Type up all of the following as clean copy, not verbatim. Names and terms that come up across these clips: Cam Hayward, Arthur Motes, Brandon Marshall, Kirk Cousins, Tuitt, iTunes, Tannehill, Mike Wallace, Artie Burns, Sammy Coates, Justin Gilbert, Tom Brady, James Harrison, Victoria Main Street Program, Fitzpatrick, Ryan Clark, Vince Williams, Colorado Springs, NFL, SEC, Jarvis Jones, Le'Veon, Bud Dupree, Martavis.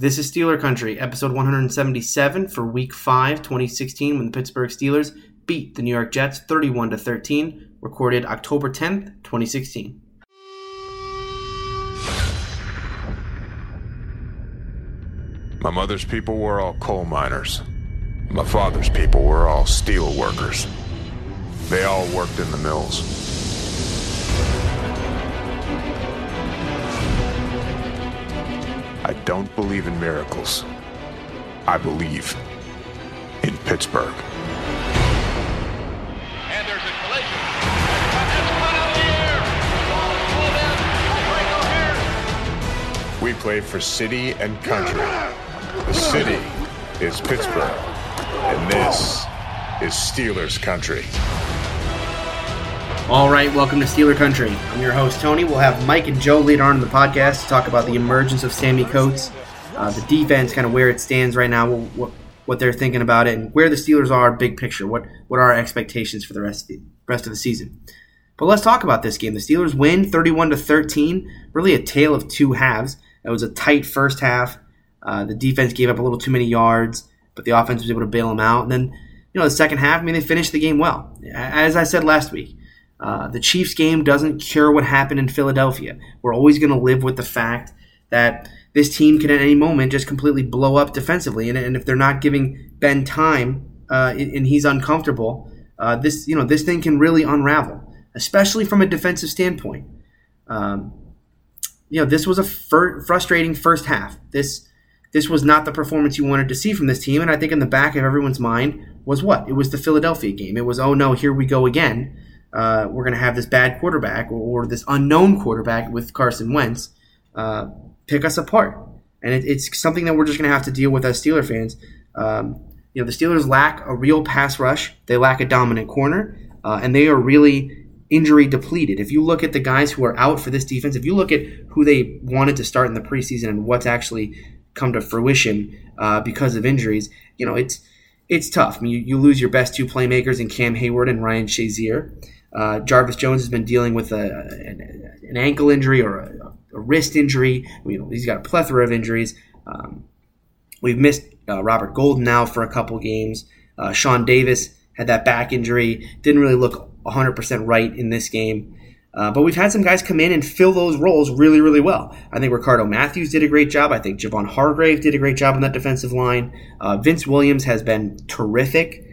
This is Steeler Country, episode 177 for Week 5, 2016, when the Pittsburgh Steelers beat the New York Jets 31-13, recorded October 10th, 2016. My mother's people were all coal miners. My father's people were all steel workers. They all worked in the mills. I don't believe in miracles. I believe in Pittsburgh. And there's a collision. That's one out of the air. Ball is pulled in. Right over here. We play for city and country. The city is Pittsburgh. And this is Steelers Country. All right, welcome to Steeler Country. I'm your host, Tony. We'll have Mike and Joe later on in the podcast to talk about the emergence of Sammy Coates, the defense, kind of where it stands right now, what they're thinking about it, and where the Steelers are, big picture, what are our expectations for the rest of the season. But let's talk about this game. The Steelers win 31-13, really a tale of two halves. It was a tight first half. The defense gave up a little too many yards, but the offense was able to bail them out. And then, the second half, they finished the game well. As I said last week, the Chiefs game doesn't cure what happened in Philadelphia. We're always going to live with the fact that this team can at any moment just completely blow up defensively. And if they're not giving Ben time and he's uncomfortable, this thing can really unravel, especially from a defensive standpoint. This was a frustrating first half. This was not the performance you wanted to see from this team. And I think in the back of everyone's mind was what? It was the Philadelphia game. It was, oh, no, here we go again. We're going to have this bad quarterback or this unknown quarterback with Carson Wentz pick us apart. And it's something that we're just going to have to deal with as Steeler fans. The Steelers lack a real pass rush. They lack a dominant corner, and they are really injury depleted. If you look at the guys who are out for this defense, if you look at who they wanted to start in the preseason and what's actually come to fruition because of injuries, it's tough. You lose your best two playmakers in Cam Hayward and Ryan Shazier. Jarvis Jones has been dealing with an ankle injury or a wrist injury. He's got a plethora of injuries. We've missed Robert Golden now for a couple games. Sean Davis had that back injury. Didn't really look 100% right in this game. But we've had some guys come in and fill those roles really, really well. I think Ricardo Matthews did a great job. I think Javon Hargrave did a great job on that defensive line. Vince Williams has been terrific.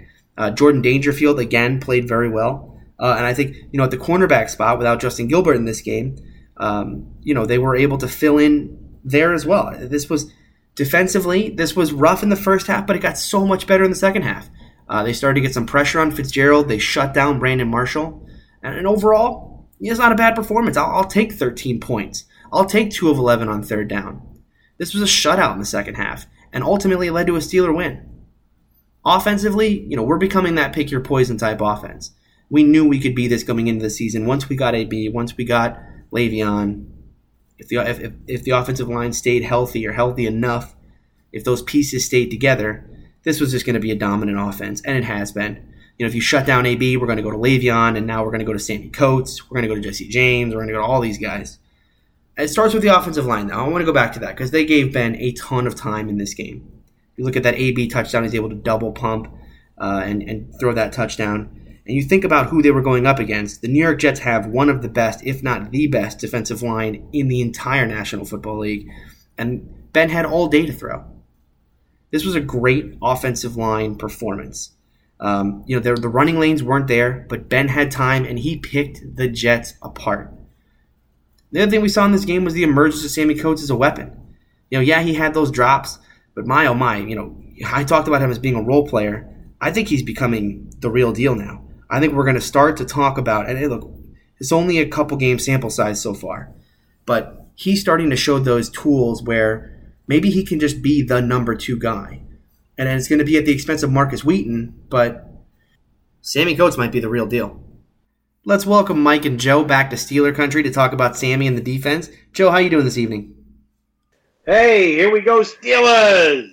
Jordan Dangerfield, again, played very well. And I think, at the cornerback spot, without Justin Gilbert in this game, they were able to fill in there as well. This was rough in the first half, but it got so much better in the second half. They started to get some pressure on Fitzgerald. They shut down Brandon Marshall. And overall, it's not a bad performance. I'll take 13 points. I'll take 2 of 11 on third down. This was a shutout in the second half, and ultimately led to a Steeler win. Offensively, we're becoming that pick-your-poison type offense. We knew we could be this coming into the season. Once we got AB, once we got Le'Veon, if the offensive line stayed healthy or healthy enough, if those pieces stayed together, this was just going to be a dominant offense, and it has been. If you shut down AB, we're going to go to Le'Veon, and now we're going to go to Sammy Coates, we're going to go to Jesse James, we're going to go to all these guys. It starts with the offensive line, though. I want to go back to that because they gave Ben a ton of time in this game. If you look at that AB touchdown, he's able to double pump and throw that touchdown. And you think about who they were going up against, the New York Jets have one of the best, if not the best, defensive line in the entire National Football League. And Ben had all day to throw. This was a great offensive line performance. The running lanes weren't there, but Ben had time, and he picked the Jets apart. The other thing we saw in this game was the emergence of Sammy Coates as a weapon. He had those drops, but my, oh my, I talked about him as being a role player. I think he's becoming the real deal now. I think we're going to start to talk about, and look, it's only a couple game sample size so far, but he's starting to show those tools where maybe he can just be the number two guy. And it's going to be at the expense of Marcus Wheaton, but Sammy Coates might be the real deal. Let's welcome Mike and Joe back to Steeler Country to talk about Sammy and the defense. Joe, how are you doing this evening? Hey, here we go, Steelers!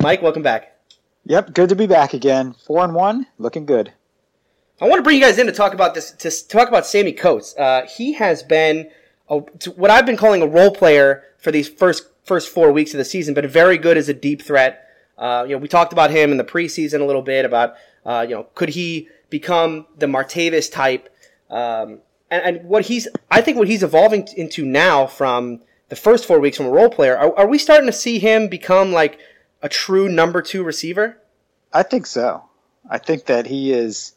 Mike, welcome back. Yep, good to be back again. 4-1, looking good. I want to bring you guys in to talk about this. To talk about Sammy Coates, he has been what I've been calling a role player for these first first 4 weeks of the season, but very good as a deep threat. We talked about him in the preseason a little bit about, could he become the Martavis type? And what he's evolving into now from the first 4 weeks from a role player, are we starting to see him become like a true number two receiver? I think so. I think that he's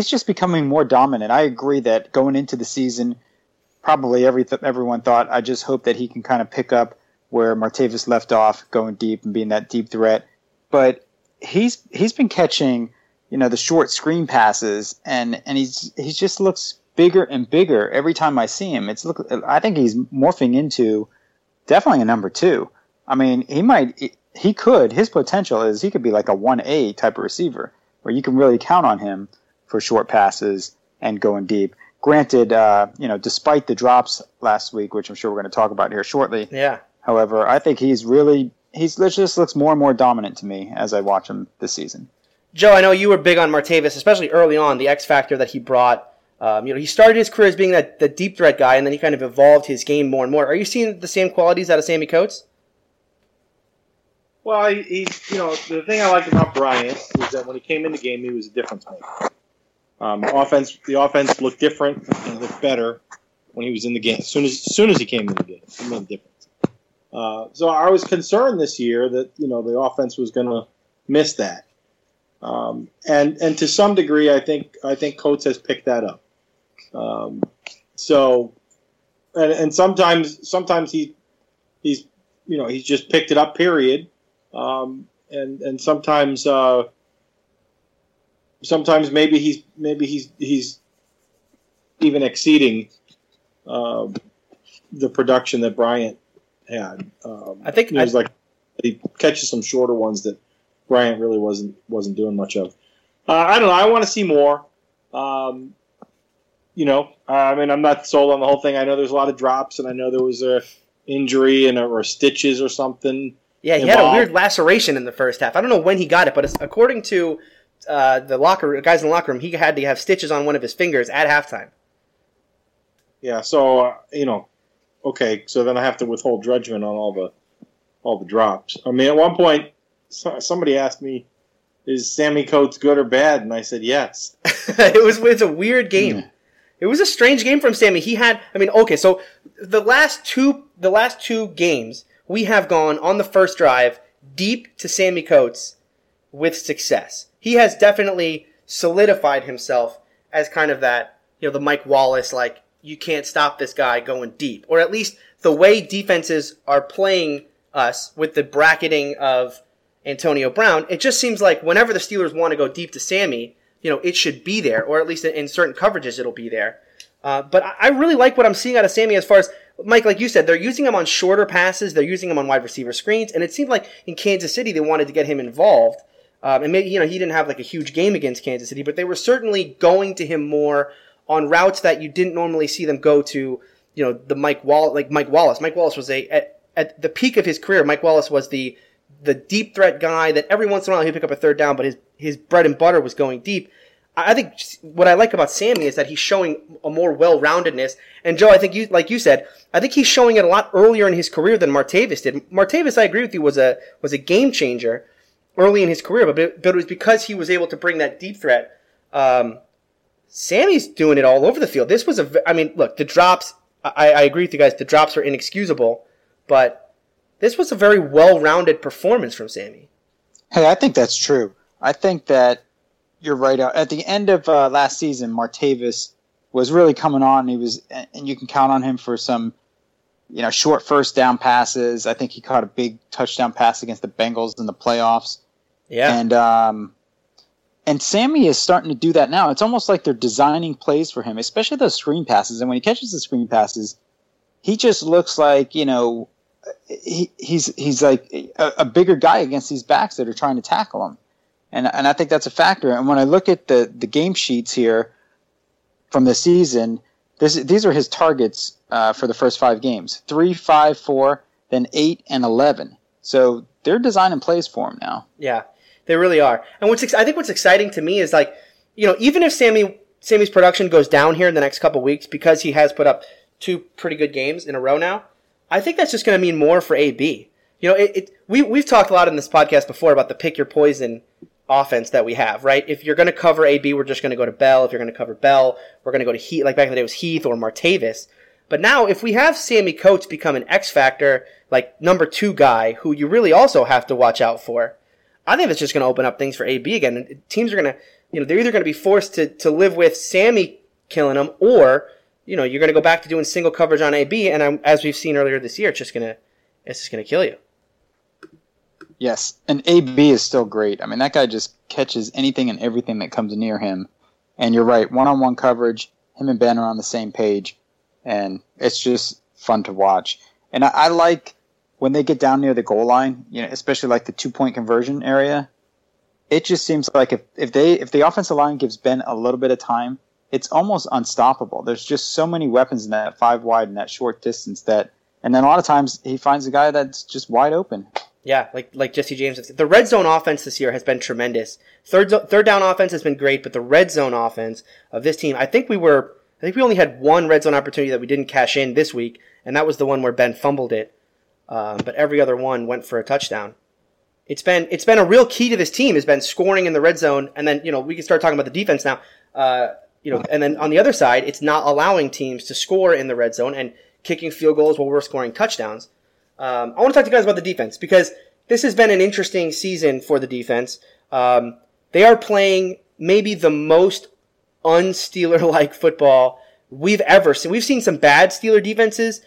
just becoming more dominant. I agree that going into the season, probably everyone thought, I just hope that he can kind of pick up where Martavis left off, going deep and being that deep threat. But he's been catching, the short screen passes, and he just looks bigger and bigger every time I see him. I think he's morphing into definitely a number two. I mean, his potential is he could be like a 1A type of receiver where you can really count on him for short passes and going deep. Granted, despite the drops last week, which I'm sure we're going to talk about here shortly. Yeah. However, I think he just looks more and more dominant to me as I watch him this season. Joe, I know you were big on Martavis, especially early on, the X factor that he brought. He started his career as being the deep threat guy, and then he kind of evolved his game more and more. Are you seeing the same qualities out of Sammy Coates? Well, the thing I liked about Bryant is that when he came in the game, he was a difference maker. The offense looked different and looked better when he was in the game. As soon as he came in the game, it made a difference. So I was concerned this year that the offense was going to miss that, and to some degree, I think Coates has picked that up. So, and sometimes he's just picked it up. Period. And sometimes. Sometimes maybe he's even exceeding the production that Bryant had. I think it was like he catches some shorter ones that Bryant really wasn't doing much of. I don't know. I want to see more. I mean, I'm not sold on the whole thing. I know there's a lot of drops, and I know there was a injury or stitches or something. Yeah, he had a weird laceration in the first half. I don't know when he got it, but according to guys in the locker room, he had to have stitches on one of his fingers at halftime. Yeah, so okay, so then I have to withhold judgment on all the drops. I mean, at one point, somebody asked me, "Is Sammy Coates good or bad?" And I said, "Yes." It's a weird game. Yeah. It was a strange game from Sammy. So the last two games we have gone on the first drive deep to Sammy Coates with success. He has definitely solidified himself as kind of that, the Mike Wallace, like, you can't stop this guy going deep. Or at least the way defenses are playing us with the bracketing of Antonio Brown, it just seems like whenever the Steelers want to go deep to Sammy, it should be there, or at least in certain coverages it'll be there. But I really like what I'm seeing out of Sammy as far as, Mike, like you said, they're using him on shorter passes, they're using him on wide receiver screens, and it seemed like in Kansas City they wanted to get him involved. And maybe, he didn't have like a huge game against Kansas City, but they were certainly going to him more on routes that you didn't normally see them go to, the Mike Wallace. Mike Wallace was at the peak of his career, Mike Wallace was the deep threat guy that every once in a while he'd pick up a third down, but his bread and butter was going deep. I think what I like about Sammy is that he's showing a more well-roundedness. And Joe, I think you said, he's showing it a lot earlier in his career than Martavis did. Martavis, I agree with you, was a game changer early in his career, but it was because he was able to bring that deep threat. Sammy's doing it all over the field. This was the drops, I agree with you guys, the drops were inexcusable, but this was a very well-rounded performance from Sammy. Hey, I think that's true. I think that you're right. At the end of last season, Martavis was really coming on. And you can count on him for some short first down passes. I think he caught a big touchdown pass against the Bengals in the playoffs. Yeah. And Sammy is starting to do that now. It's almost like they're designing plays for him, especially those screen passes. And when he catches the screen passes, he just looks like, he's like a bigger guy against these backs that are trying to tackle him. And I think that's a factor. And when I look at the game sheets here from the season, these are his targets for the first five games. 3, 5, 4, then 8, and 11. So they're designing plays for him now. Yeah, they really are. And I think what's exciting to me is even if Sammy's production goes down here in the next couple weeks because he has put up two pretty good games in a row now, I think that's just going to mean more for AB. You know, we've talked a lot in this podcast before about the pick your poison offense that we have, right? If you're going to cover AB, we're just going to go to Bell. If you're going to cover Bell, we're going to go to Heath. Like back in the day, it was Heath or Martavis. But now, if we have Sammy Coates become an X factor, like number two guy, who you really also have to watch out for, I think it's just going to open up things for AB again. Teams are going to, you know, they're either going to be forced to live with Sammy killing them, or, you know, you're going to go back to doing single coverage on AB. And as we've seen earlier this year, it's just going to kill you. Yes, and AB is still great. I mean, that guy just catches anything and everything that comes near him. And you're right, one-on-one coverage, him and Ben are on the same page, and it's just fun to watch. And I like when they get down near the goal line, you know, especially like the two-point conversion area. It just seems like if the offensive line gives Ben a little bit of time, it's almost unstoppable. There's just so many weapons in that five wide and that short distance that, and then a lot of times he finds a guy that's just wide open. Yeah, like Jesse James. The red zone offense this year has been tremendous. Third down offense has been great, but the red zone offense of this team, I think we only had one red zone opportunity that we didn't cash in this week, and that was the one where Ben fumbled it. But every other one went for a touchdown. It's been a real key to this team has been scoring in the red zone, and then, you know, we can start talking about the defense now. And then on the other side, it's not allowing teams to score in the red zone and kicking field goals while we're scoring touchdowns. I want to talk to you guys about the defense because this has been an interesting season for the defense. They are playing maybe the most un-Steeler-like football we've ever seen. We've seen some bad Steeler defenses.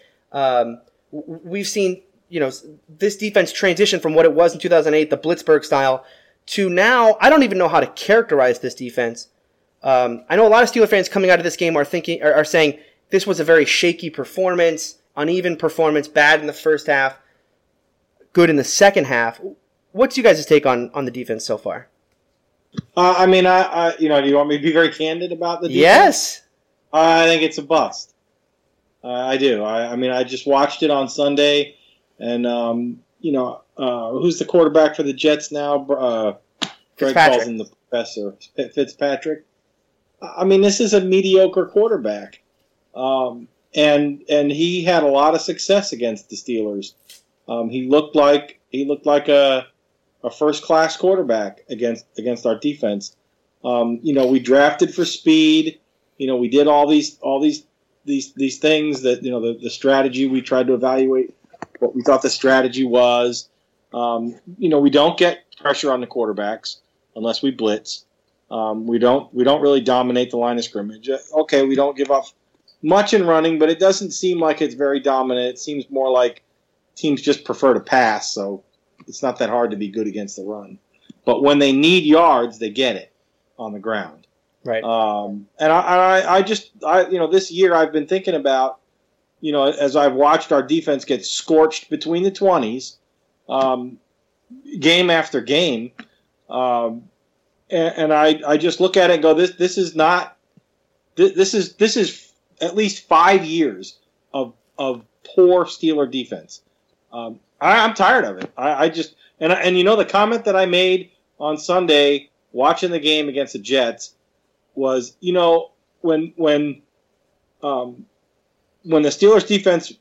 We've seen, you know, this defense transition from what it was in 2008, the Blitzberg style, to now. I don't even know how to characterize this defense. I know a lot of Steeler fans coming out of this game are saying this was a very shaky performance. Uneven performance, bad in the first half, good in the second half. What's you guys' take on the defense so far? Do you want me to be very candid about the defense? Yes. I think it's a bust. I do. I just watched it on Sunday, and, who's the quarterback for the Jets now? Greg calls him the professor, Fitzpatrick. I mean, this is a mediocre quarterback. And he had a lot of success against the Steelers. He looked like a first class quarterback against our defense. We drafted for speed. You know, we did all these things that, you know, the strategy. We tried to evaluate what we thought the strategy was. We don't get pressure on the quarterbacks unless we blitz. We don't really dominate the line of scrimmage. Okay, we don't give up much in running, but it doesn't seem like it's very dominant. It seems more like teams just prefer to pass, so it's not that hard to be good against the run. But when they need yards, they get it on the ground. Right. And this year I've been thinking about, you know, as I've watched our defense get scorched between the 20s, game after game, and I just look at it and go, this is at least 5 years of poor Steeler defense. I'm tired of it. I just the comment that I made on Sunday watching the game against the Jets was, you know, when the Steelers defense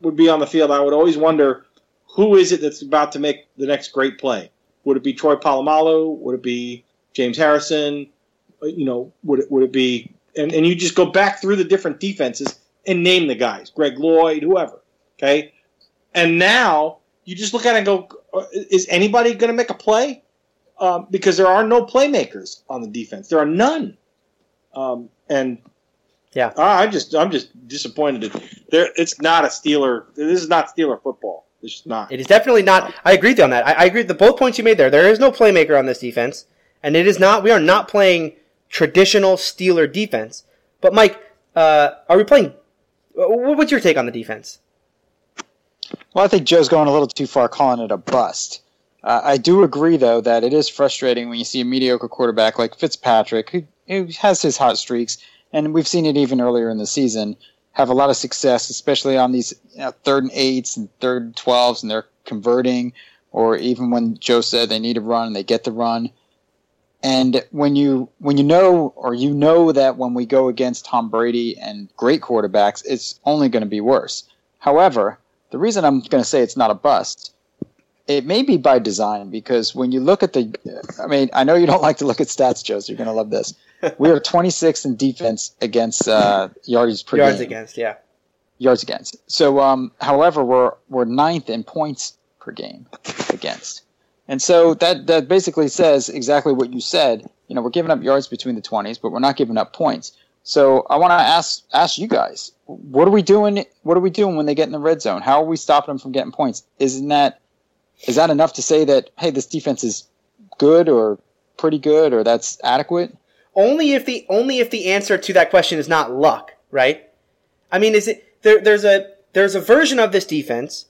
would be on the field, I would always wonder who is it that's about to make the next great play. Would it be Troy Polamalu? Would it be James Harrison? You know, would it be? And you just go back through the different defenses and name the guys, Greg Lloyd, whoever, okay? And now you just look at it and go, is anybody going to make a play? Because there are no playmakers on the defense. There are none. I'm just disappointed. It's not a Steeler. This is not Steeler football. It's just not. It is definitely not. I agree with you on that. I agree with the both points you made there. There is no playmaker on this defense, and it is not. We are not playing traditional Steeler defense. But Mike, are we playing? What's your take on the defense? Well, I think Joe's going a little too far calling it a bust. I do agree, though, that it is frustrating when you see a mediocre quarterback like Fitzpatrick, who has his hot streaks, and we've seen it even earlier in the season, have a lot of success, especially on these 3rd and 8s and 3rd and 12s, and they're converting, or even when Joe said they need a run and they get the run. And when you know that when we go against Tom Brady and great quarterbacks, it's only going to be worse. However, The reason I'm going to say it's not a bust, it may be by design, because when you look at I mean, I know you don't like to look at stats, Joe, so you're going to love this. We are 26th in defense against yards per game. Yards against. So, however, we're ninth in points per game against. And so that basically says exactly what you said. You know, we're giving up yards between the 20s, but we're not giving up points. So I want to ask you guys, what are we doing? What are we doing when they get in the red zone? How are we stopping them from getting points? Is that enough to say that, hey, this defense is good or pretty good or that's adequate? Only if the answer to that question is not luck, right? I mean, is it there's a version of this defense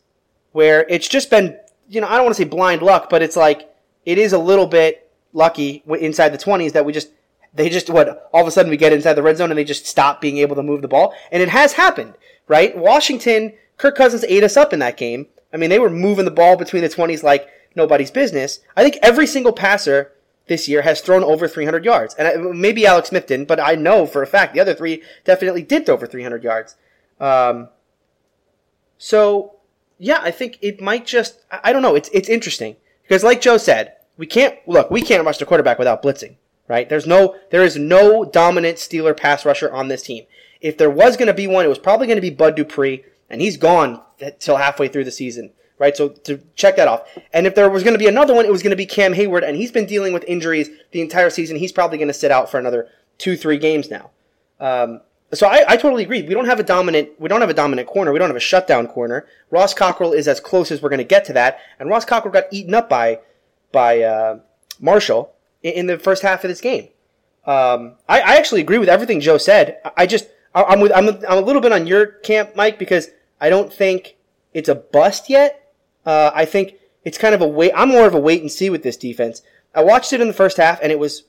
where it's just been, you know, I don't want to say blind luck, but it's like it is a little bit lucky inside the 20s that all of a sudden we get inside the red zone and they just stop being able to move the ball. And it has happened, right? Washington, Kirk Cousins ate us up in that game. I mean, they were moving the ball between the 20s like nobody's business. I think every single passer this year has thrown over 300 yards. And maybe Alex Smith didn't, but I know for a fact the other three definitely did over 300 yards. So, yeah, I think it might just – I don't know. It's interesting because like Joe said, we can't rush the quarterback without blitzing. Right? There is no dominant Steeler pass rusher on this team. If there was going to be one, it was probably going to be Bud Dupree, and he's gone till halfway through the season. Right? So to check that off. And if there was going to be another one, it was going to be Cam Hayward, and he's been dealing with injuries the entire season. He's probably going to sit out for another 2-3 games now. So I totally agree. We don't have a dominant corner. We don't have a shutdown corner. Ross Cockrell is as close as we're going to get to that, and Ross Cockrell got eaten up by Marshall in the first half of this game. I actually agree with everything Joe said. I'm a little bit on your camp, Mike, because I don't think it's a bust yet. I think it's kind of a wait. I'm more of a wait and see with this defense. I watched it in the first half, and there was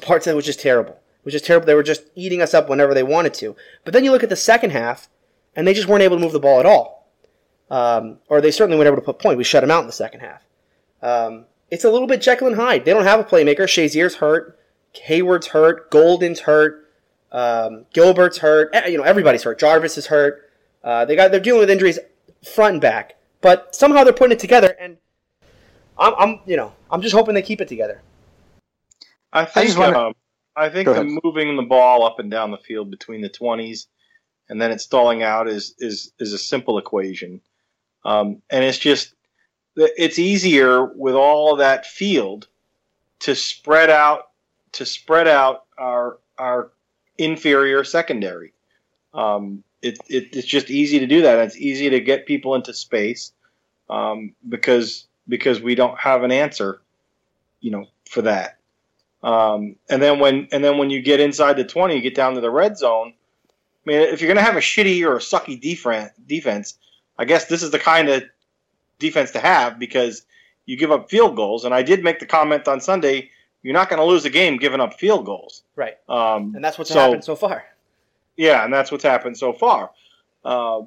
parts that was just terrible. It was just terrible. They were just eating us up whenever they wanted to. But then you look at the second half, and they just weren't able to move the ball at all. Or they certainly weren't able to put point. We shut them out in the second half. It's a little bit Jekyll and Hyde. They don't have a playmaker. Shazier's hurt. Hayward's hurt. Golden's hurt. Gilbert's hurt. You know, everybody's hurt. Jarvis is hurt. They're dealing with injuries front and back. But somehow they're putting it together, and I'm just hoping they keep it together. I think the moving the ball up and down the field between the 20s and then it stalling out is a simple equation. And it's just it's easier with all that field to spread out our inferior secondary. It's just easy to do that. It's easy to get people into space because we don't have an answer, you know, for that. And then when you get inside the 20, you get down to the red zone. I mean, if you're going to have a shitty or a sucky defense, I guess this is the kind of defense to have because you give up field goals. And I did make the comment on Sunday, you're not going to lose a game giving up field goals. Right. And that's what's happened so far. Yeah, and that's what's happened so far. But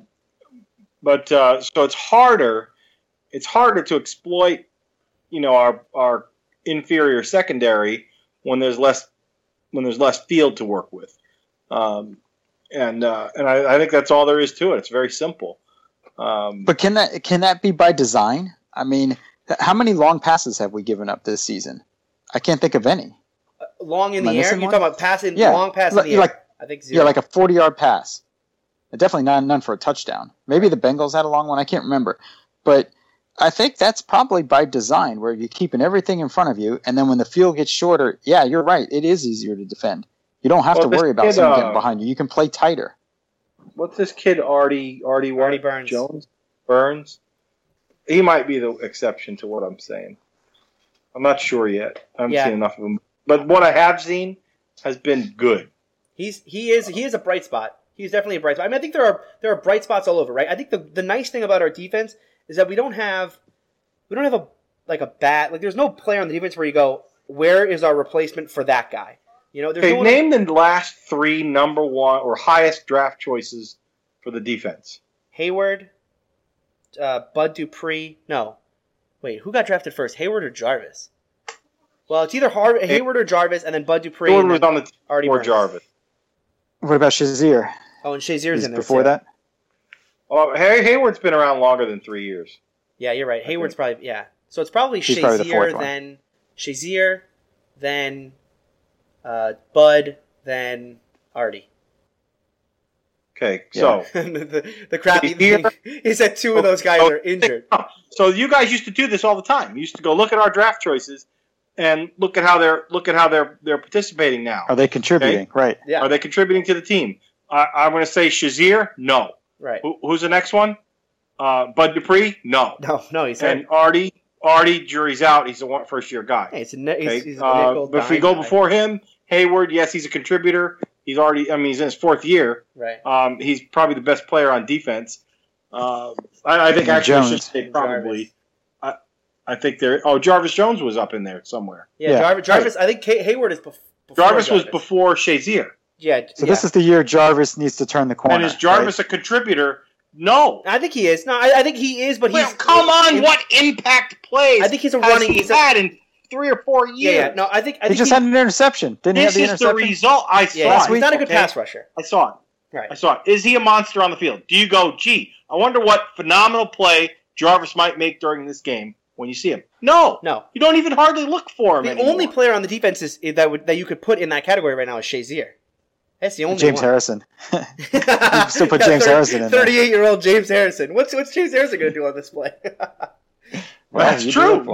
so it's harder. It's harder to exploit, you know, our inferior secondary when there's less field to work with. And I think that's all there is to it. It's very simple. But can that be by design? I mean, how many long passes have we given up this season? I can't think of any. Long in the air? You're talking about passing, yeah. Long pass in the air? Like, I think zero. Yeah, like a 40-yard pass. Definitely none for a touchdown. Maybe the Bengals had a long one. I can't remember. But I think that's probably by design where you're keeping everything in front of you, and then when the field gets shorter, yeah, you're right. It is easier to defend. You don't have to worry about someone getting behind you. You can play tighter. What's this kid, Artie Burns? Jones? Burns? He might be the exception to what I'm saying. I'm not sure yet. I haven't seen enough of him. But what I have seen has been good. He is a bright spot. He's definitely a bright spot. I mean, I think there are bright spots all over, right? I think the nice thing about our defense is that we don't have a there's no player on the defense where you go, where is our replacement for that guy? You know, there's name the last three number one or highest draft choices for the defense. Hayward, Bud Dupree. No, wait, who got drafted first? Hayward or Jarvis? Well, it's either Hayward or Jarvis, and then Bud Dupree. Hayward was on the team before Jarvis. What about Shazier? Oh, and Shazier's in there before that. Oh, Hayward's been around longer than 3 years. Yeah, you're right. Hayward's probably, yeah. So it's probably Shazier, then Bud, then Artie. Okay, yeah. So the crappy thing is that two of those guys are injured. So you guys used to do this all the time. You used to go look at our draft choices and look at how they're participating now. Are they contributing? Okay? Right. Yeah. Are they contributing to the team? I'm going to say Shazier. No. Right. Who's the next one? Bud Dupree? No. No, he's and hurt. Artie, jury's out. He's a first-year guy. Hey, he's a nickel, but if we go before him, Hayward, yes, he's a contributor. He's already, he's in his fourth year. Right. He's probably the best player on defense. I think actually Jones. I should say probably. I think there. Oh, Jarvis Jones was up in there somewhere. Yeah. Jarvis. I think Hayward is before Jarvis was before Shazier. Yeah. So this is the year Jarvis needs to turn the corner. And is Jarvis a contributor? No. I think he is. No, I think he is, but he's... Well, come on, what impact plays I think he's a running. He's had in 3 or 4 years? Yeah. No, I think he just had an interception. Didn't he have the interception? This is the result I saw. Yeah, he's not a good pass rusher. I saw it. Right. I saw it. Is he a monster on the field? Do you go, gee, I wonder what phenomenal play Jarvis might make during this game when you see him? No. You don't even hardly look for him anymore. The only player on the defense that you could put in that category right now is Shazier. That's the only James one. Harrison. You still put James Harrison in there. 38-year-old James Harrison. What's James Harrison going to do on this play? Well, that's true. You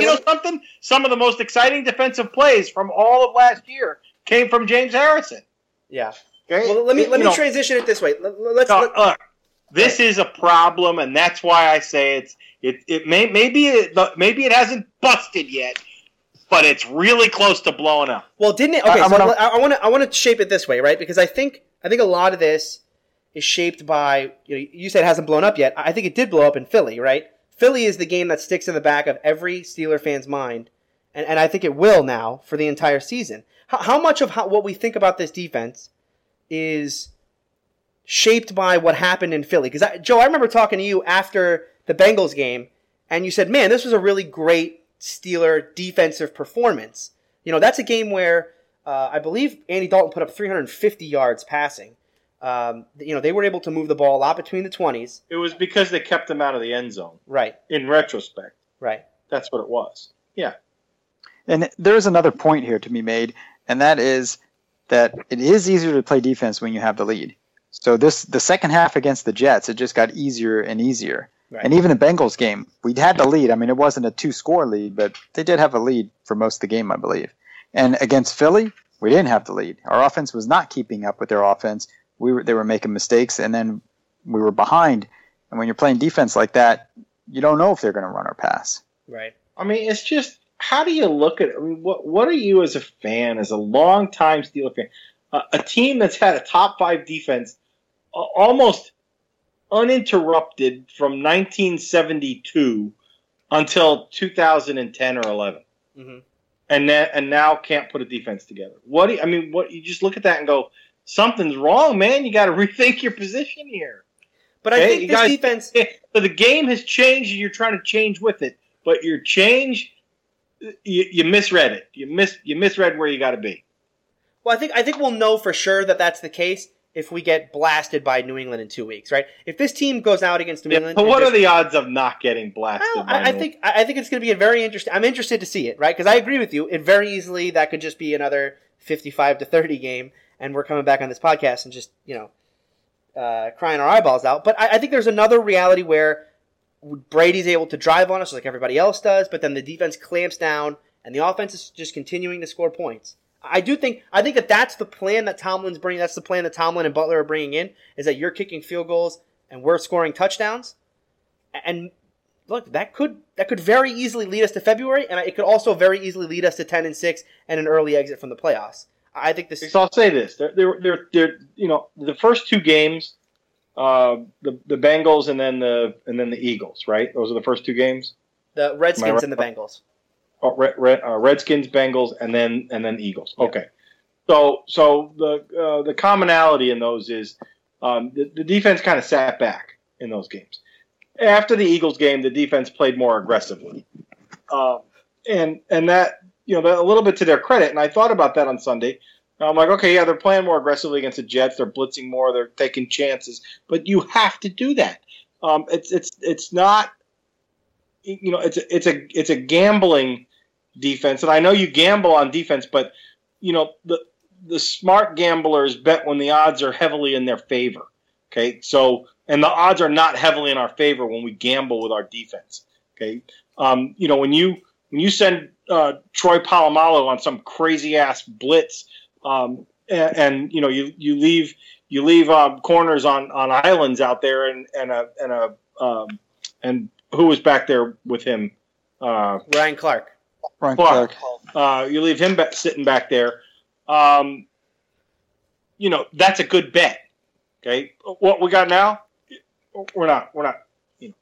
know something? Some of the most exciting defensive plays from all of last year came from James Harrison. Yeah. Okay? Well, let me transition it this way. This is a problem, and that's why I say it hasn't busted yet. But it's really close to blowing up. Well, didn't it? Okay, I want to shape it this way, right? Because I think a lot of this is shaped by, you said it hasn't blown up yet. I think it did blow up in Philly, right? Philly is the game that sticks in the back of every Steeler fan's mind, and I think it will now for the entire season. How much of what we think about this defense is shaped by what happened in Philly? Because, Joe, I remember talking to you after the Bengals game, and you said, man, this was a really great Steeler defensive performance. That's a game where I believe Andy Dalton put up 350 yards passing. They were able to move the ball a lot between the 20s. It was because they kept them out of the end zone. Right. In retrospect. Right. That's what it was. Yeah. And there is another point here to be made, and that is that it is easier to play defense when you have the lead. So the second half against the Jets, it just got easier and easier. Right. And even the Bengals game, we'd had the lead. It wasn't a 2-score lead, but they did have a lead for most of the game, I believe. And against Philly, we didn't have the lead. Our offense was not keeping up with their offense. They were making mistakes, and then we were behind. And when you're playing defense like that, you don't know if they're going to run or pass. Right. It's just, how do you look at it? What are you as a fan, as a long-time Steelers fan, a team that's had a top-5 defense almost uninterrupted from 1972 until 2010 or 11, mm-hmm. and now can't put a defense together. What you just look at that and go, something's wrong, man. You got to rethink your position here. But I think this defense. So the game has changed, and you're trying to change with it. But your change, you misread it. You misread where you got to be. Well, I think we'll know for sure that that's the case if we get blasted by New England in 2 weeks, right? If this team goes out against New England... But what are the odds of not getting blasted by New England? I think it's going to be a very interesting... I'm interested to see it, right? Because I agree with you. It very easily, that could just be another 55-30 game, and we're coming back on this podcast and just, crying our eyeballs out. But I think there's another reality where Brady's able to drive on us like everybody else does, but then the defense clamps down, and the offense is just continuing to score points. I think that that's the plan that Tomlin's bringing. That's the plan that Tomlin and Butler are bringing in, is that you're kicking field goals and we're scoring touchdowns. And look, that could very easily lead us to February, and it could also very easily lead us to 10-6 and an early exit from the playoffs. I think this. I'll say this: the first two games, the Bengals and then the Eagles, right? Those are the first two games. The Redskins and the Bengals. Redskins, Bengals, and then Eagles. Okay, so the commonality in those is the defense kind of sat back in those games. After the Eagles game, the defense played more aggressively, and that a little bit to their credit. And I thought about that on Sunday. And I'm like, okay, yeah, they're playing more aggressively against the Jets. They're blitzing more. They're taking chances. But you have to do that. It's not, you know, it's a gambling defense. And I know you gamble on defense, but you know the smart gamblers bet when the odds are heavily in their favor. Okay, so and the odds are not heavily in our favor when we gamble with our defense. Okay, you know when you send Troy Polamalu on some crazy ass blitz. And you know, you leave corners on islands out there, and who was back there with him? Ryan Clark. Ryan Clark. You leave him sitting back there. You know, that's a good bet. Okay, what we got now? We're not. You know,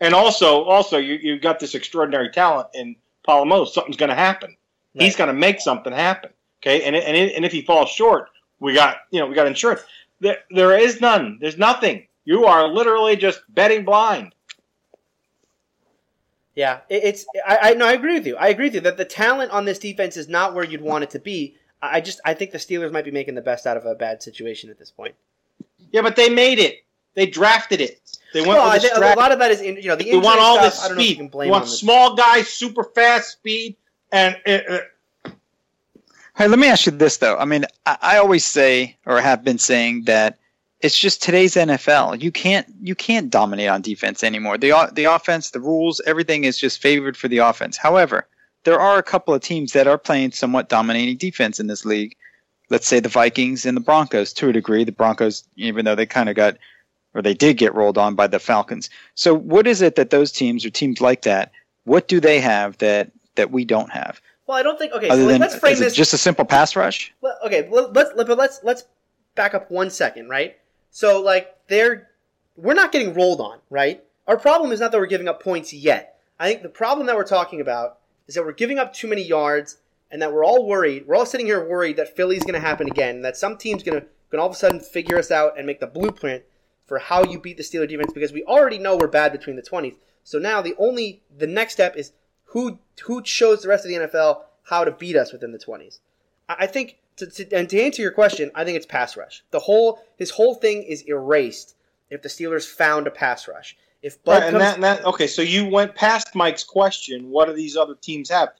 and also you've got this extraordinary talent in Palamo. Something's going to happen. Right. He's going to make something happen. Okay, and if he falls short, we got insurance. There is none. There's nothing. You are literally just betting blind. Yeah, I agree with you. I agree with you that the talent on this defense is not where you'd want it to be. I think the Steelers might be making the best out of a bad situation at this point. Yeah, but they made it. They drafted it. They went. Well, a lot of that is the injury. We want all stuff, this speed. I don't know if you can blame we want on small guys, super fast speed, and. Hey, let me ask you this, though. I mean, I always say, or have been saying, that it's just today's NFL. You can't dominate on defense anymore. The offense, the rules, everything is just favored for the offense. However, there are a couple of teams that are playing somewhat dominating defense in this league. Let's say the Vikings and the Broncos, to a degree. The Broncos, even though they kind of did get rolled on by the Falcons. So what is it that those teams or teams like that, what do they have that we don't have? Well, I don't think. Okay, so let's frame this. Is it just a simple pass rush? Well, okay, let's back up 1 second, right? So, we're not getting rolled on, right? Our problem is not that we're giving up points yet. I think the problem that we're talking about is that we're giving up too many yards, and that we're all worried. We're all sitting here worried that Philly's going to happen again, and that some team's going to all of a sudden figure us out and make the blueprint for how you beat the Steelers defense, because we already know we're bad between the 20s. So now the next step is. Who shows the rest of the NFL how to beat us within the 20s? I think, to answer your question, I think it's pass rush. His whole thing is erased if the Steelers found a pass rush. If Bud right, comes, and that, okay, so you went past Mike's question. What do these other teams have?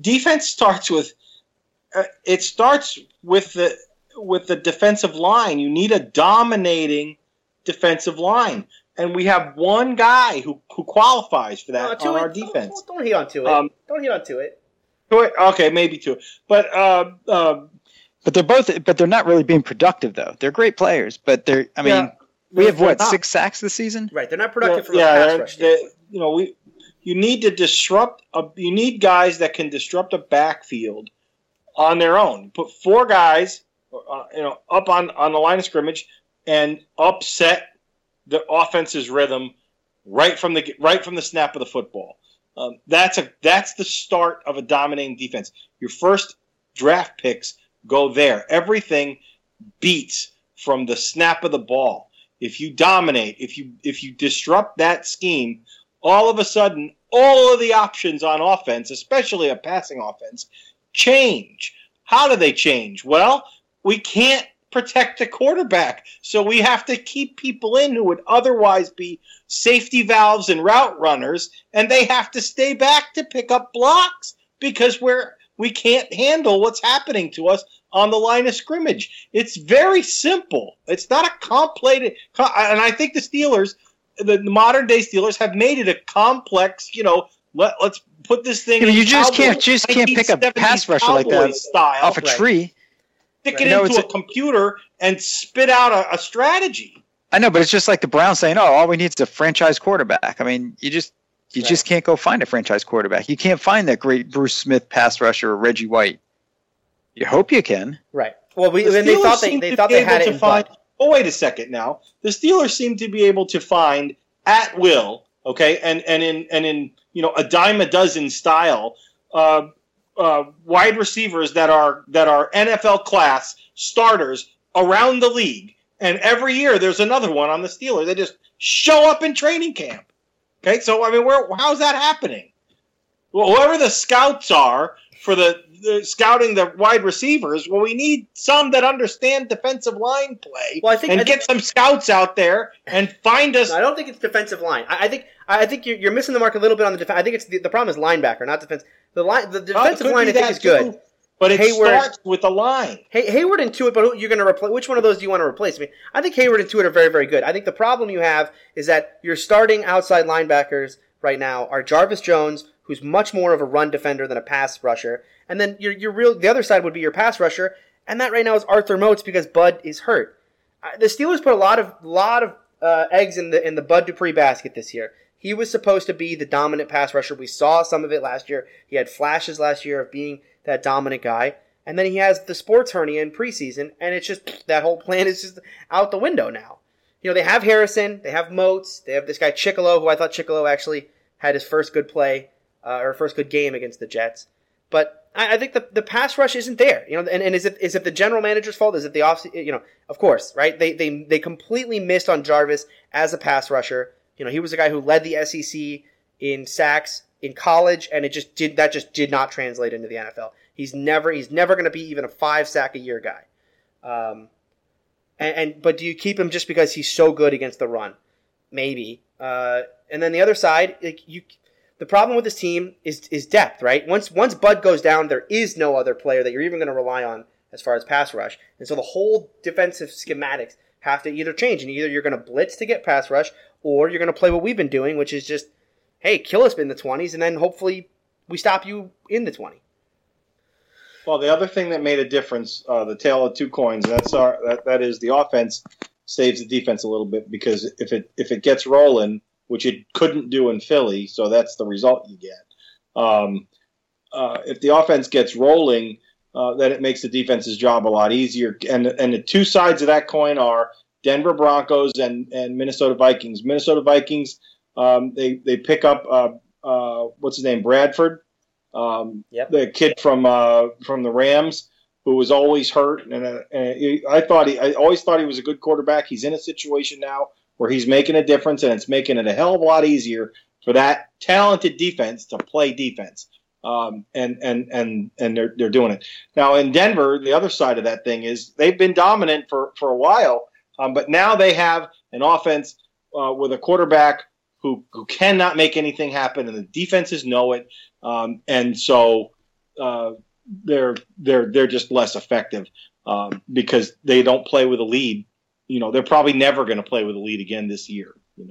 Defense starts with the defensive line. You need a dominating defensive line. And we have one guy who qualifies for that on our defense. Don't hit on to it. Don't hit on to it. Okay, maybe two. But they're both. But they're not really being productive, though. They're great players, but they're. I mean, we have what, 6 sacks this season? Right. They're not productive from a pass rush. You need to disrupt. You need guys that can disrupt a backfield on their own. Put 4 guys, up on the line of scrimmage and upset the offense's rhythm right from the snap of the football. That's the start of a dominating defense. Your first draft picks go there. Everything beats from the snap of the ball. If you dominate, if you disrupt that scheme, all of a sudden all of the options on offense, especially a passing offense, change. How do they change? Well, we can't protect the quarterback, so we have to keep people in who would otherwise be safety valves and route runners, and they have to stay back to pick up blocks because we can't handle what's happening to us on the line of scrimmage. It's very simple. It's not a complicated, and I think the Steelers, the modern day Steelers, have made it a complex. Let's put this thing. You just can't pick a pass rusher like that style off a tree. Stick it into a computer and spit out a strategy. I know, but it's just like the Browns saying, all we need is a franchise quarterback. I mean, you just can't go find a franchise quarterback. You can't find that great Bruce Smith pass rusher or Reggie White. You hope you can. Right. Well, they thought they had it in Bud. Oh, wait a second now. The Steelers seem to be able to find at will, okay, and in a dime a dozen style, wide receivers that are NFL class starters around the league, and every year there's another one on the Steelers. They just show up in training camp. Okay, so I mean, how's that happening? Well, whoever the scouts are for the scouting the wide receivers. Well, we need some that understand defensive line play. Well, I think some scouts out there and find us. No, I don't think it's defensive line. I think you're missing the mark a little bit on the defense. I think it's the problem is linebacker, not defense. The defensive line I think is good. But it starts with a line. Hayward and Tuitt, but you're going to replace. Which one of those do you want to replace? I mean, I think Hayward and Tuitt are very, very good. I think the problem you have is that your starting outside linebackers right now are Jarvis Jones, who's much more of a run defender than a pass rusher, and then the other side would be your pass rusher, and that right now is Arthur Motes because Bud is hurt. The Steelers put a lot of eggs in the Bud Dupree basket this year. He was supposed to be the dominant pass rusher. We saw some of it last year. He had flashes last year of being that dominant guy, and then he has the sports hernia in preseason, and it's just that whole plan is just out the window now. You know, they have Harrison, they have Motes, they have this guy Chickillo, who I thought Chickillo actually had his first good play, or first good game against the Jets. But I think the pass rush isn't there. You know, and is it the general manager's fault? Is it the off? You know, of course, right? They completely missed on Jarvis as a pass rusher. You know, he was a guy who led the SEC in sacks in college, and it just did not translate into the NFL. He's never going to be even a 5-sack-a-year guy. But do you keep him just because he's so good against the run? Maybe. And then the other side, the problem with this team is depth, right? Once Bud goes down, there is no other player that you're even going to rely on as far as pass rush, and so the whole defensive schematics have to either change, and either you're going to blitz to get pass rush, or you're going to play what we've been doing, which is just, hey, kill us in the 20s, and then hopefully we stop you in the 20. Well, the other thing that made a difference, the tale of two coins, that is the offense saves the defense a little bit, because if it gets rolling, which it couldn't do in Philly, so that's the result you get. If the offense gets rolling, then it makes the defense's job a lot easier. And the two sides of that coin are Denver Broncos and Minnesota Vikings. Minnesota Vikings, they pick up what's his name, Bradford, the kid from the Rams who was always hurt, and I always thought he was a good quarterback. He's in a situation now where he's making a difference, and it's making it a hell of a lot easier for that talented defense to play defense, and they're doing it now. In Denver, the other side of that thing is they've been dominant for a while, but now they have an offense with a quarterback who cannot make anything happen, and the defenses know it, and so they're just less effective because they don't play with a lead. You know, they're probably never going to play with a lead again this year. You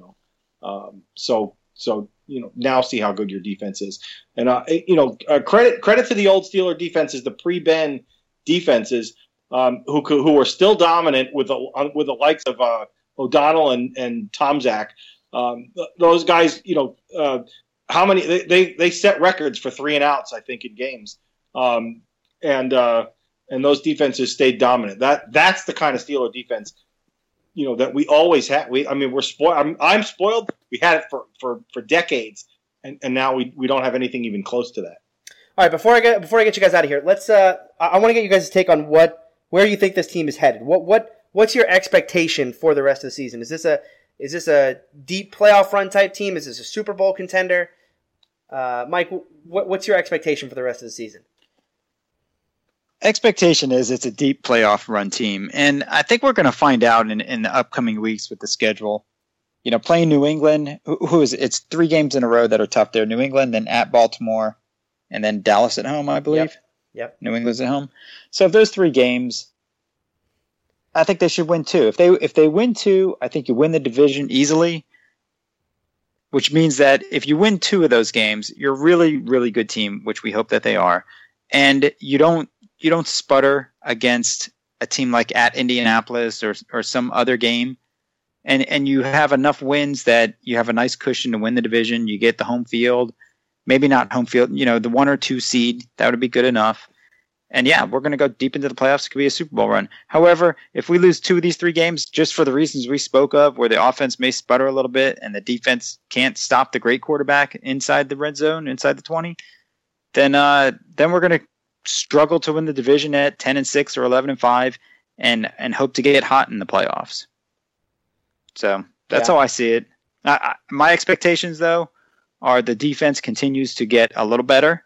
know, so you know, now see how good your defense is, and credit to the old Steeler defenses, the pre-Ben defenses, who are still dominant with the likes of O'Donnell and Tomczak. Those guys, you know, how many they set records for 3-and-outs, I think, in games, and those defenses stayed dominant. That's the kind of Steeler defense, you know, that we always had. We're spoiled. I'm spoiled. We had it for decades, and now we don't have anything even close to that. All right, before I get you guys out of here, let's. I want to get you guys' take on where you think this team is headed. What's your expectation for the rest of the season? Is this a deep playoff run type team? Is this a Super Bowl contender? Mike, what's your expectation for the rest of the season? Expectation is it's a deep playoff run team. And I think we're going to find out in the upcoming weeks with the schedule. You know, playing New England, it's 3 games in a row that are tough there. New England, then at Baltimore, and then Dallas at home, I believe. Yep. New England's at home. So if those 3 games, I think they should win 2. If they win 2, I think you win the division easily, which means that if you win 2 of those games, you're a really, really good team, which we hope that they are, and you don't sputter against a team like at Indianapolis or some other game, and you have enough wins that you have a nice cushion to win the division. You get the home field, maybe not home field, you know, the 1 or 2 seed, that would be good enough. And yeah, we're going to go deep into the playoffs. It could be a Super Bowl run. However, if we lose 2 of these 3 games, just for the reasons we spoke of, where the offense may sputter a little bit and the defense can't stop the great quarterback inside the red zone, inside the 20, then we're going to struggle to win the division at 10-6 or 11-5, and hope to get hot in the playoffs. So that's how I see it. My expectations, though, are the defense continues to get a little better.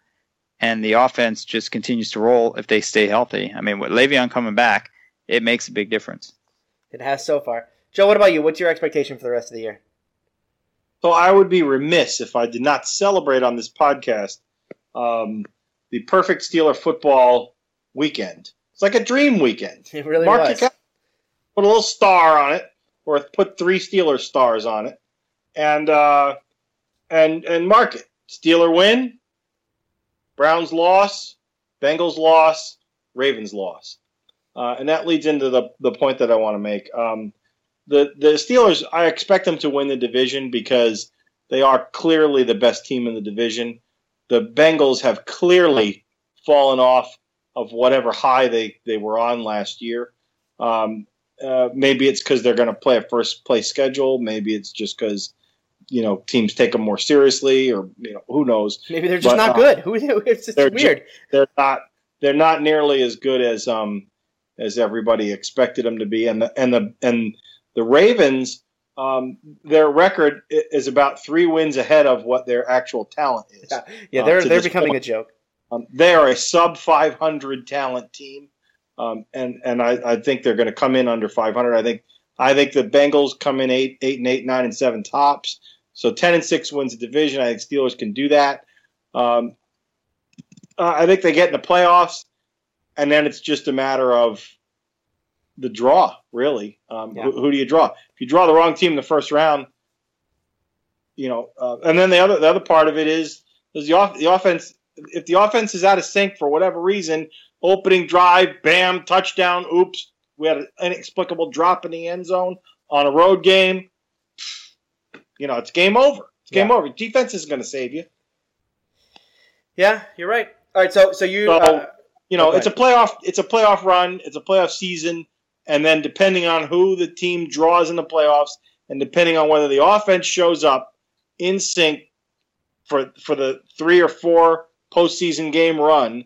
and the offense just continues to roll if they stay healthy. I mean, with Le'Veon coming back, it makes a big difference. It has so far. Joe, what about you? What's your expectation for the rest of the year? So I would be remiss if I did not celebrate on this podcast the perfect Steeler football weekend. It's like a dream weekend. It really was. Put a little star on it, or put 3 Steeler stars on it, and mark it. Steeler win, Browns loss, Bengals loss, Ravens loss. And that leads into the point that I want to make. The Steelers, I expect them to win the division because they are clearly the best team in the division. The Bengals have clearly fallen off of whatever high they were on last year. Maybe it's because they're going to play a first-place schedule. Maybe it's just because, teams take them more seriously, or, who knows. Maybe they're just not good. It's just weird. They're not nearly as good as everybody expected them to be. And the Ravens, their record is about 3 wins ahead of what their actual talent is. Yeah, they're becoming a joke. They are a sub-500 talent team, and I think they're going to come in under 500. I think the Bengals come in 8-8, 9-7 tops. So 10-6 wins the division. I think Steelers can do that. I think they get in the playoffs, and then it's just a matter of the draw, really. Who do you draw? If you draw the wrong team in the first round, and then the other part of it is the offense. If the offense is out of sync for whatever reason, opening drive, bam, touchdown, oops, we had an inexplicable drop in the end zone on a road game. It's game over. It's game over. Defense isn't going to save you. Yeah, you're right. All right, so it's a playoff run, it's a playoff season. And then depending on who the team draws in the playoffs and depending on whether the offense shows up in sync for the 3 or 4 postseason game run,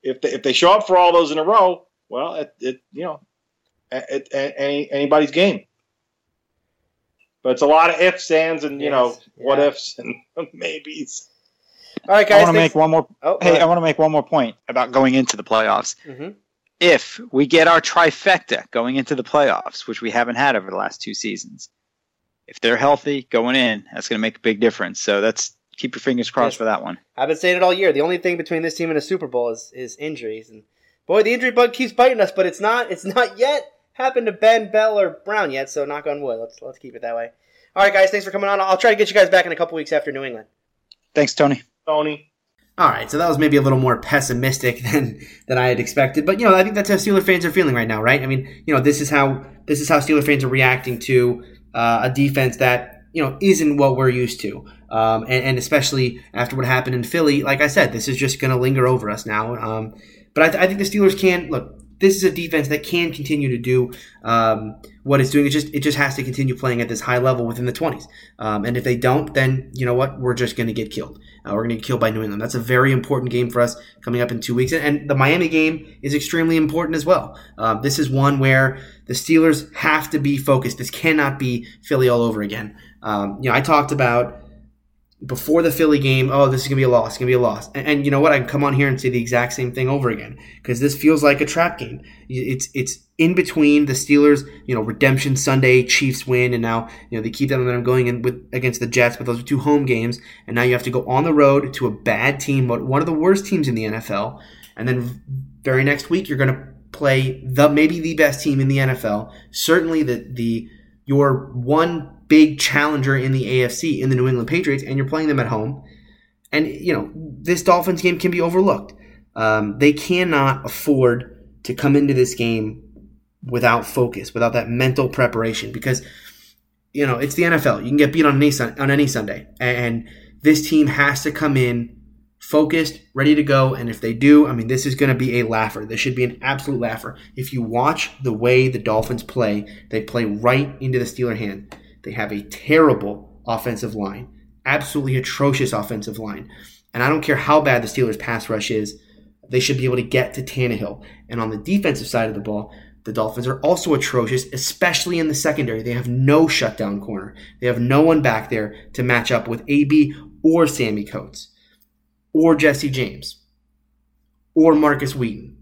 if they show up for all those in a row, well, anybody's game. But it's a lot of ifs, ands, and, what ifs and maybes. All right, guys. I want to make one more point about going into the playoffs. Mm-hmm. If we get our trifecta going into the playoffs, which we haven't had over the last 2 seasons, if they're healthy going in, that's going to make a big difference. So keep your fingers crossed for that one. I've been saying it all year. The only thing between this team and a Super Bowl is injuries, and boy, the injury bug keeps biting us. But it's not yet happened to Ben, Bell, or Brown yet. So knock on wood. Let's keep it that way. All right, guys. Thanks for coming on. I'll try to get you guys back in a couple weeks after New England. Thanks, Tony. All right, so that was maybe a little more pessimistic than I had expected, but I think that's how Steeler fans are feeling right now, right? I mean, this is how Steeler fans are reacting to a defense that isn't what we're used to, and especially after what happened in Philly. Like I said, this is just going to linger over us now. But I think the Steelers can look. This is a defense that can continue to do what it's doing. It just has to continue playing at this high level within the 20s. And if they don't, then you know what? We're just going to get killed. We're going to get killed by New England. That's a very important game for us coming up in 2 weeks. And the Miami game is extremely important as well. This is one where the Steelers have to be focused. This cannot be Philly all over again. I talked about before the Philly game, this is going to be a loss. It's going to be a loss. And you know what? I can come on here and say the exact same thing over again because this feels like a trap game. It's in between the Steelers, Redemption Sunday, Chiefs win, and now they keep that momentum going against the Jets, but those are 2 home games, and now you have to go on the road to a bad team, one of the worst teams in the NFL, and then very next week you're going to play maybe the best team in the NFL, certainly your one big challenger in the AFC in the New England Patriots, and you're playing them at home. And, this Dolphins game can be overlooked. They cannot afford to come into this game without focus, without that mental preparation because, it's the NFL. You can get beat on any Sunday. And this team has to come in focused, ready to go. And if they do, I mean, this is going to be a laugher. This should be an absolute laugher. If you watch the way the Dolphins play, they play right into the Steeler hand. They have a terrible offensive line, absolutely atrocious offensive line. And I don't care how bad the Steelers' pass rush is, they should be able to get to Tannehill. And on the defensive side of the ball, the Dolphins are also atrocious, especially in the secondary. They have no shutdown corner. They have no one back there to match up with AB or Sammy Coates. or Jesse James, or Marcus Wheaton,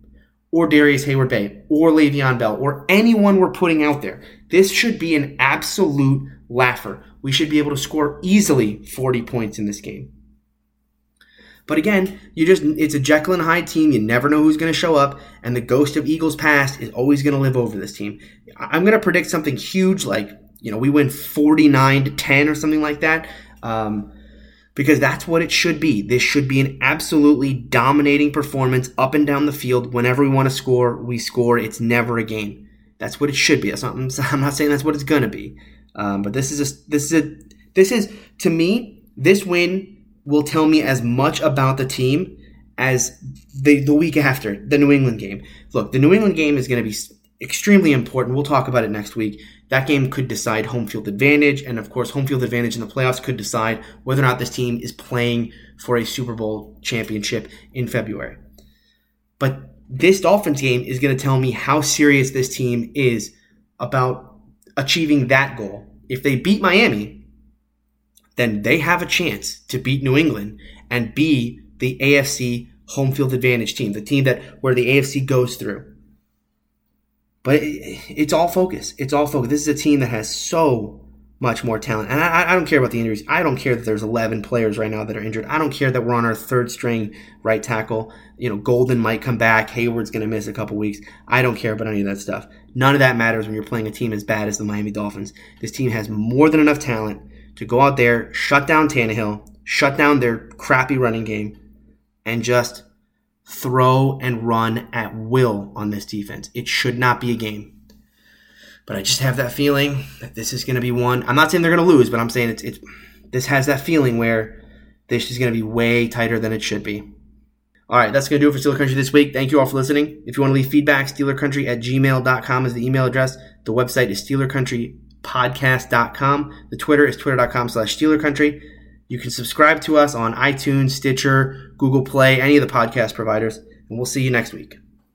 or Darius Hayward-Bay, or Le'Veon Bell, or anyone we're putting out there. This should be an absolute laugher. We should be able to score easily 40 points in this game. But again, it's a Jekyll and Hyde team. You never know who's going to show up, and the ghost of Eagles past is always going to live over this team. I'm going to predict something huge, like, we win 49-10 or something like that, because that's what it should be. This should be an absolutely dominating performance up and down the field. Whenever we want to score, we score. It's never a game. That's what it should be. I'm not saying that's what it's going to be, but this is to me, this win will tell me as much about the team as the week after, the New England game. Look, the New England game is going to be extremely important. We'll talk about it next week. That game could decide home field advantage, and of course, home field advantage in the playoffs could decide whether or not this team is playing for a Super Bowl championship in February. But this Dolphins game is going to tell me how serious this team is about achieving that goal. If they beat Miami, then they have a chance to beat New England and be the AFC home field advantage team, the team where the AFC goes through. But it's all focus. It's all focus. This is a team that has so much more talent. And I don't care about the injuries. I don't care that there's 11 players right now that are injured. I don't care that we're on our third string right tackle. Golden might come back. Hayward's going to miss a couple weeks. I don't care about any of that stuff. None of that matters when you're playing a team as bad as the Miami Dolphins. This team has more than enough talent to go out there, shut down Tannehill, shut down their crappy running game, and just throw and run at will on this defense. It should not be a game. But I just have that feeling that this is going to be one. I'm not saying they're going to lose, but I'm saying this has that feeling where this is going to be way tighter than it should be. All right, that's going to do it for Steeler Country this week. Thank you all for listening. If you want to leave feedback, steelercountry@gmail.com is the email address. The website is steelercountrypodcast.com. The Twitter is twitter.com/SteelerCountry. You can subscribe to us on iTunes, Stitcher, Google Play, any of the podcast providers, and we'll see you next week.